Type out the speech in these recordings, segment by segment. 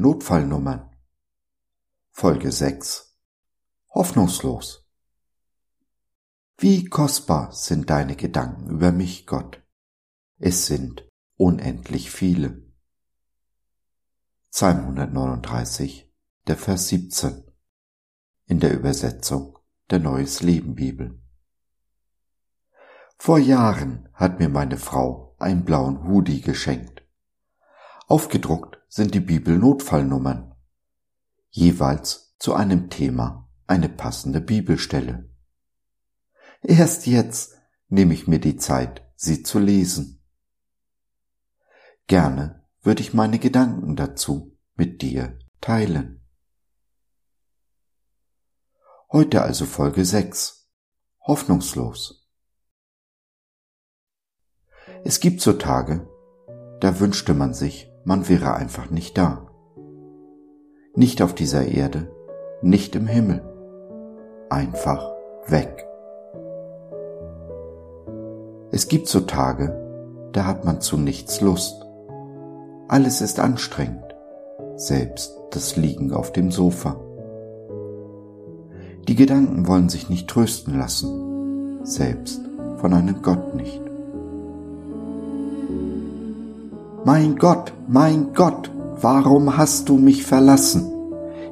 Bibel-Notfall-Nummern Folge 6 Hoffnungslos. Wie kostbar sind deine Gedanken über mich, Gott? Es sind unendlich viele. Psalm 139, der Vers 17 in der Übersetzung der Neues-Leben-Bibel. Vor Jahren hat mir meine Frau einen blauen Hoodie geschenkt. Aufgedruckt sind die Bibel-Notfallnummern, jeweils zu einem Thema eine passende Bibelstelle. Erst jetzt nehme ich mir die Zeit, sie zu lesen. Gerne würde ich meine Gedanken dazu mit dir teilen. Heute also Folge 6. Hoffnungslos. Es gibt so Tage, da wünschte man sich, man wäre einfach nicht da. Nicht auf dieser Erde, nicht im Himmel. Einfach weg. Es gibt so Tage, da hat man zu nichts Lust. Alles ist anstrengend, selbst das Liegen auf dem Sofa. Die Gedanken wollen sich nicht trösten lassen, selbst von einem Gott nicht. Mein Gott, warum hast du mich verlassen?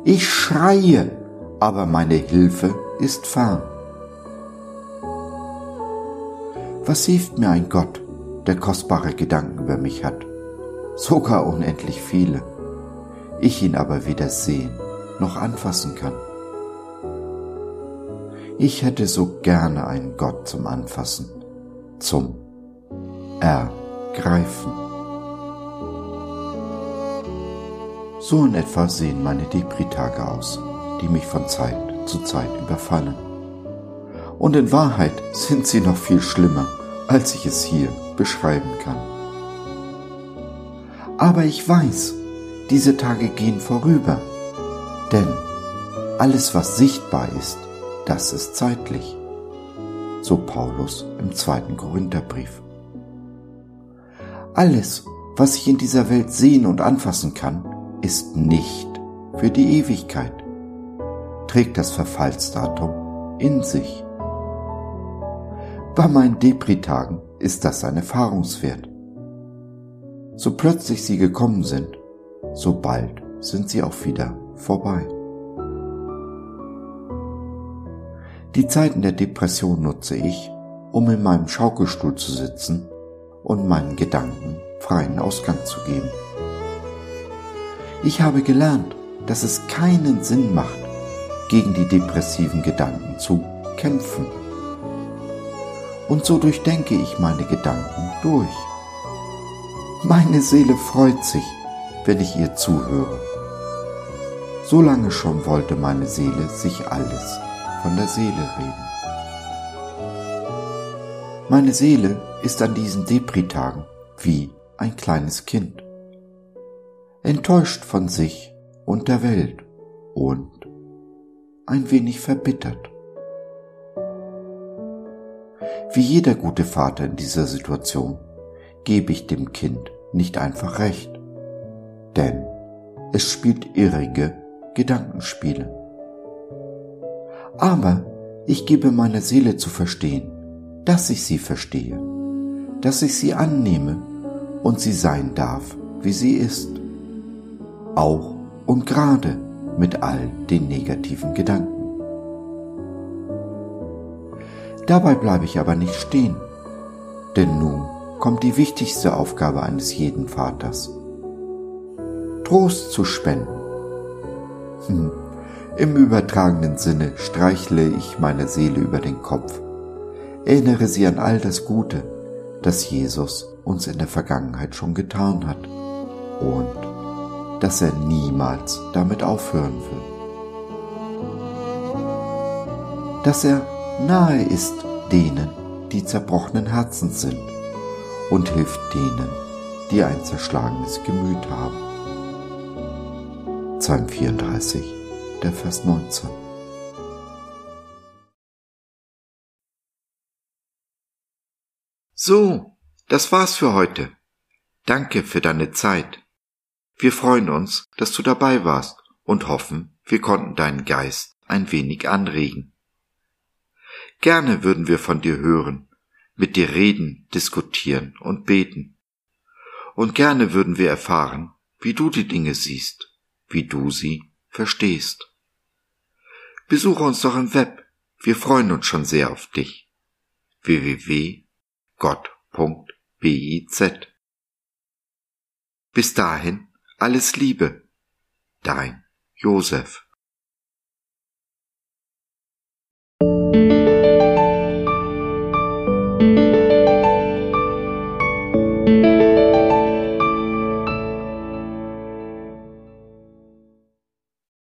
Ich schreie, aber meine Hilfe ist fern. Was hilft mir ein Gott, der kostbare Gedanken über mich hat? Sogar unendlich viele. Ich ihn aber weder sehen noch anfassen kann. Ich hätte so gerne einen Gott zum Anfassen, zum Ergreifen. So in etwa sehen meine Depri-Tage aus, die mich von Zeit zu Zeit überfallen. Und in Wahrheit sind sie noch viel schlimmer, als ich es hier beschreiben kann. Aber ich weiß, diese Tage gehen vorüber, denn alles, was sichtbar ist, das ist zeitlich, so Paulus im 2. Korintherbrief. Alles, was ich in dieser Welt sehen und anfassen kann, ist nicht für die Ewigkeit, trägt das Verfallsdatum in sich. Bei meinen Depri-Tagen ist das ein Erfahrungswert. So plötzlich sie gekommen sind, so bald sind sie auch wieder vorbei. Die Zeiten der Depression nutze ich, um in meinem Schaukelstuhl zu sitzen und meinen Gedanken freien Ausgang zu geben. Ich habe gelernt, dass es keinen Sinn macht, gegen die depressiven Gedanken zu kämpfen. Und so durchdenke ich meine Gedanken durch. Meine Seele freut sich, wenn ich ihr zuhöre. So lange schon wollte meine Seele sich alles von der Seele reden. Meine Seele ist an diesen Depri-Tagen wie ein kleines Kind, enttäuscht von sich und der Welt und ein wenig verbittert. Wie jeder gute Vater in dieser Situation gebe ich dem Kind nicht einfach recht, denn es spielt irrige Gedankenspiele. Aber ich gebe meiner Seele zu verstehen, dass ich sie verstehe, dass ich sie annehme und sie sein darf, wie sie ist, auch und gerade mit all den negativen Gedanken. Dabei bleibe ich aber nicht stehen, denn nun kommt die wichtigste Aufgabe eines jeden Vaters: Trost zu spenden. Im übertragenen Sinne streichle ich meine Seele über den Kopf, erinnere sie an all das Gute, das Jesus uns in der Vergangenheit schon getan hat und dass er niemals damit aufhören will. Dass er nahe ist denen, die zerbrochenen Herzens sind, und hilft denen, die ein zerschlagenes Gemüt haben. Psalm 34, der Vers 19. So, das war's für heute. Danke für deine Zeit. Wir freuen uns, dass du dabei warst und hoffen, wir konnten deinen Geist ein wenig anregen. Gerne würden wir von dir hören, mit dir reden, diskutieren und beten. Und gerne würden wir erfahren, wie du die Dinge siehst, wie du sie verstehst. Besuche uns doch im Web, wir freuen uns schon sehr auf dich. www.GOTT.BiZ. Bis dahin, alles Liebe, dein Josef.